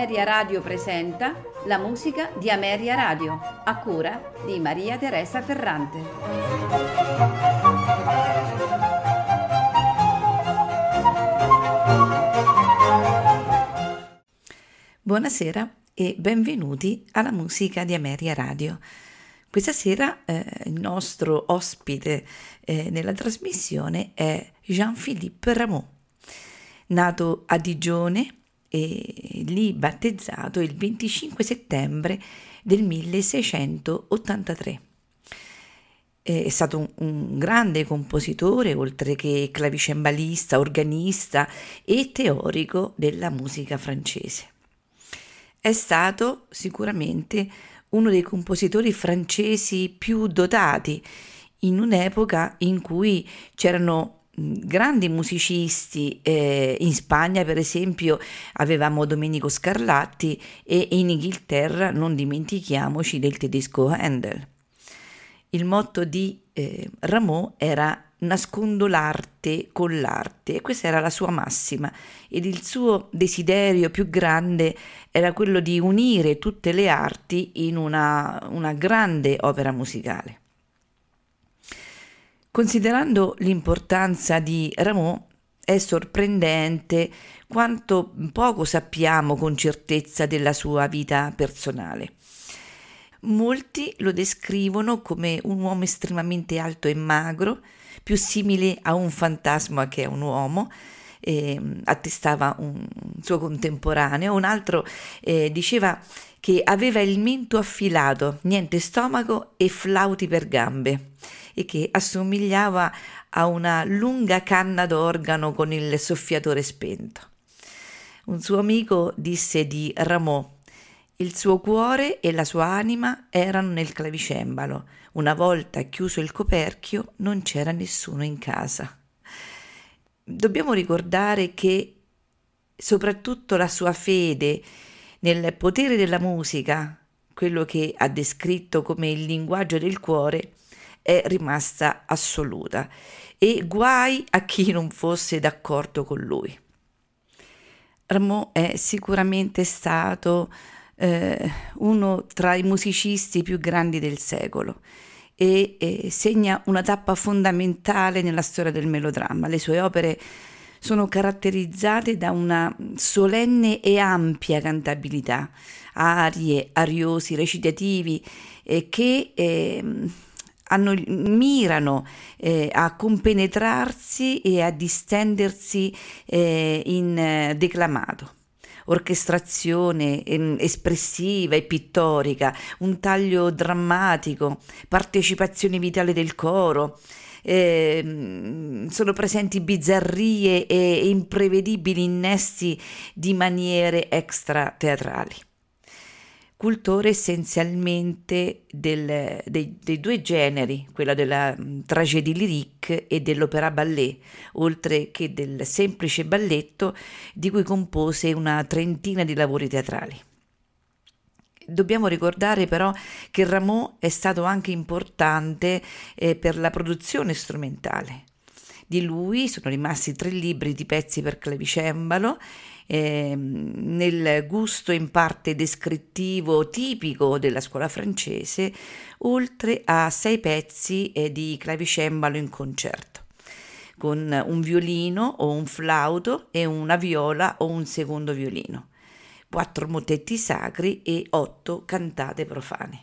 Ameria Radio presenta la musica di Ameria Radio, a cura di Maria Teresa Ferrante. Buonasera e benvenuti alla musica di Ameria Radio. Questa sera il nostro ospite nella trasmissione è Jean-Philippe Rameau, nato a Digione e lì battezzato il 25 settembre del 1683. È stato un grande compositore, oltre che clavicembalista, organista e teorico della musica francese. È stato sicuramente uno dei compositori francesi più dotati, in un'epoca in cui c'erano grandi musicisti. In Spagna, per esempio, avevamo Domenico Scarlatti, e in Inghilterra non dimentichiamoci del tedesco Handel. Il motto di Rameau era «nascondo l'arte con l'arte», e questa era la sua massima, ed il suo desiderio più grande era quello di unire tutte le arti in una grande opera musicale. Considerando l'importanza di Rameau, è sorprendente quanto poco sappiamo con certezza della sua vita personale. Molti lo descrivono come un uomo estremamente alto e magro, più simile a un fantasma che a un uomo, attestava un suo contemporaneo. Un altro diceva che aveva il mento affilato, niente stomaco e flauti per gambe, e che assomigliava a una lunga canna d'organo con il soffiatore spento. Un suo amico disse di Rameau: il suo cuore e la sua anima erano nel clavicembalo. Una volta chiuso il coperchio non c'era nessuno in casa. Dobbiamo ricordare che soprattutto la sua fede nel potere della musica, quello che ha descritto come il linguaggio del cuore, è rimasta assoluta, e guai a chi non fosse d'accordo con lui. Rameau è sicuramente stato uno tra i musicisti più grandi del secolo e segna una tappa fondamentale nella storia del melodramma. Le sue opere sono caratterizzate da una solenne e ampia cantabilità, arie, ariosi, recitativi che mirano a compenetrarsi e a distendersi in declamato, orchestrazione espressiva e pittorica, un taglio drammatico, partecipazione vitale del coro. Sono presenti bizzarrie e imprevedibili innesti di maniere extra teatrali. Cultore essenzialmente dei due generi, quella della tragédie lyrique e dell'opéra ballet, oltre che del semplice balletto, di cui compose una trentina di lavori teatrali. Dobbiamo ricordare però che Rameau è stato anche importante per la produzione strumentale. Di lui sono rimasti 3 libri di pezzi per clavicembalo, nel gusto in parte descrittivo tipico della scuola francese, oltre a 6 pezzi di clavicembalo in concerto, con un violino o un flauto e una viola o un secondo violino, 4 mottetti sacri e 8 cantate profane.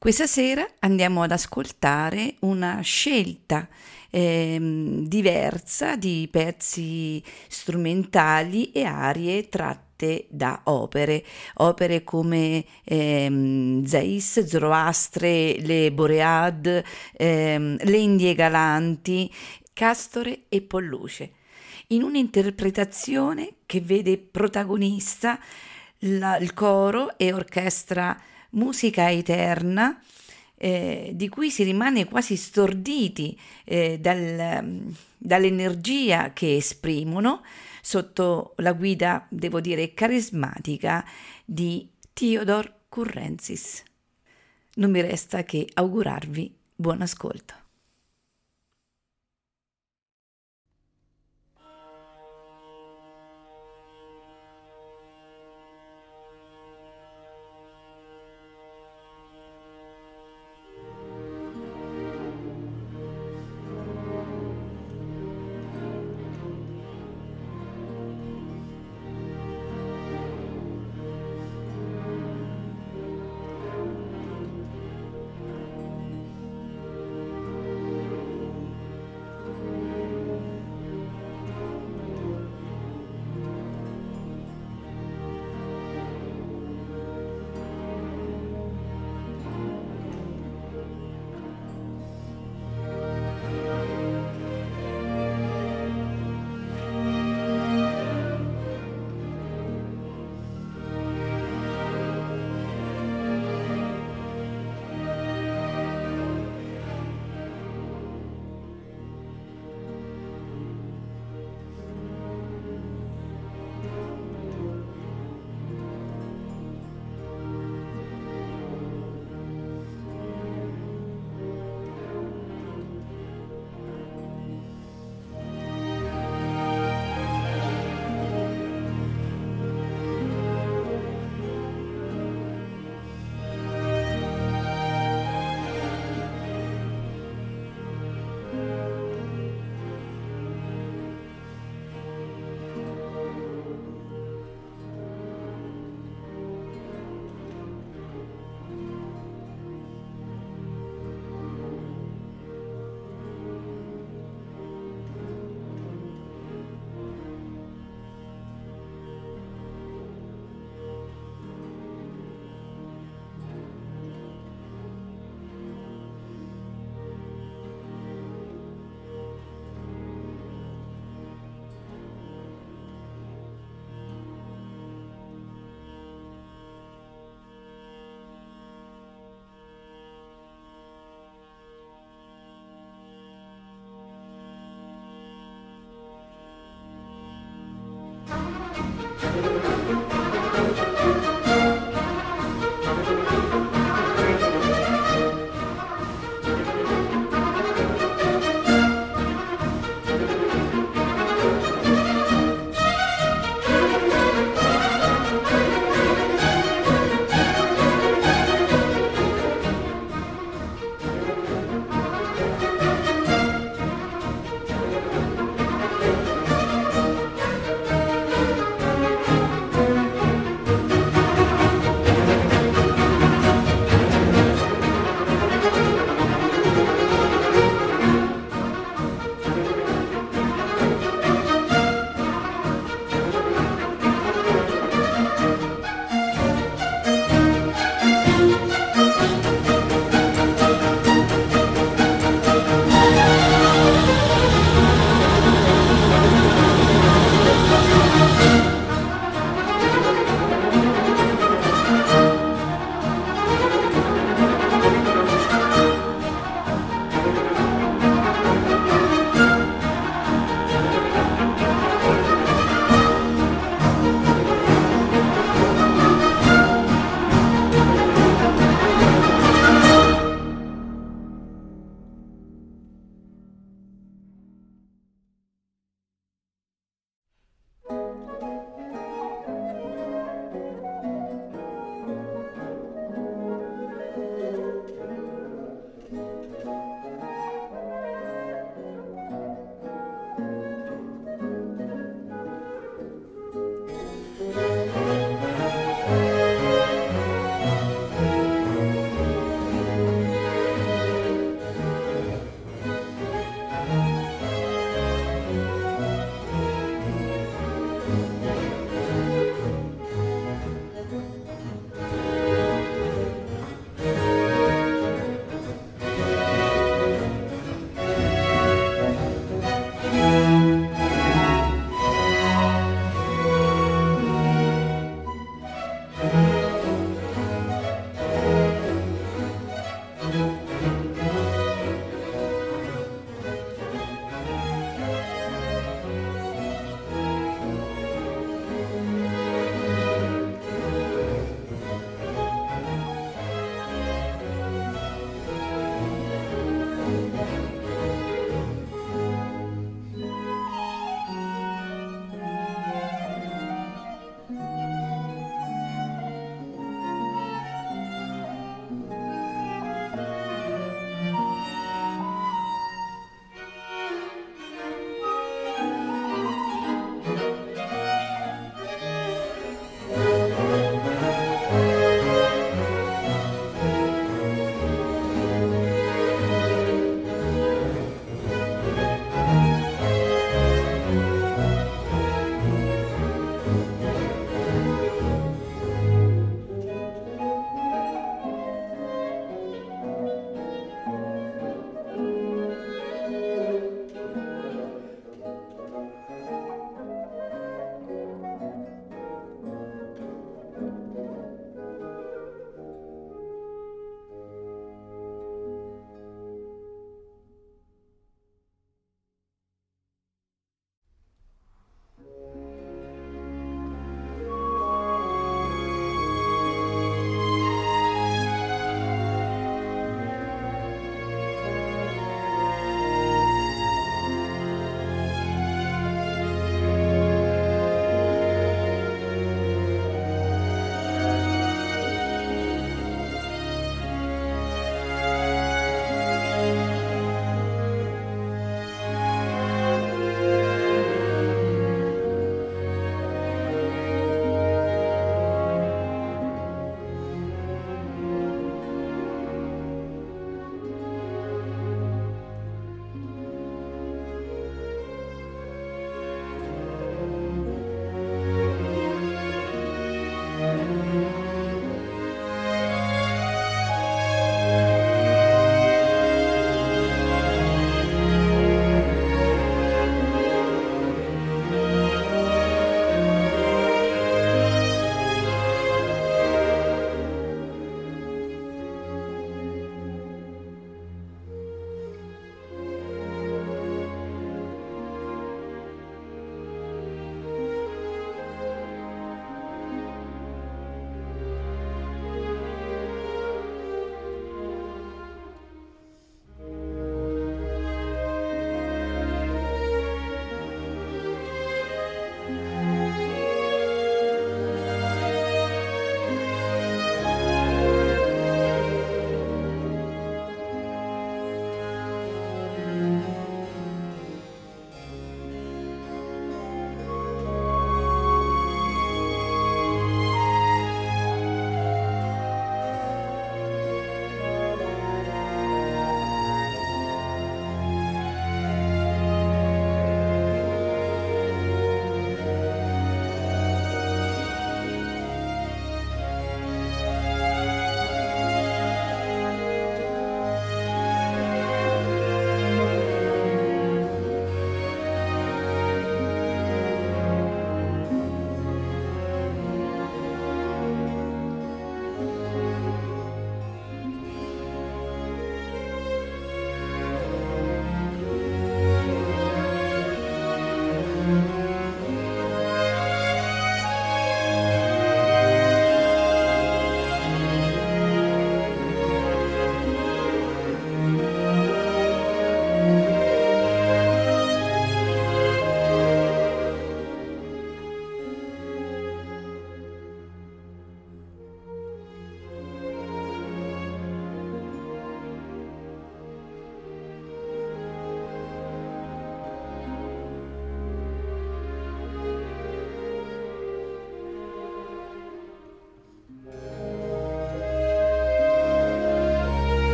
Questa sera andiamo ad ascoltare una scelta diversa di pezzi strumentali e arie tratte da opere come Zais, Zoroastre, Les Boreades, Les Indes Galantes, Castore e Polluce, in un'interpretazione che vede protagonista il coro e orchestra musica eterna, di cui si rimane quasi storditi dall'energia che esprimono, sotto la guida, devo dire, carismatica di Theodor Currentzis. Non mi resta che augurarvi buon ascolto.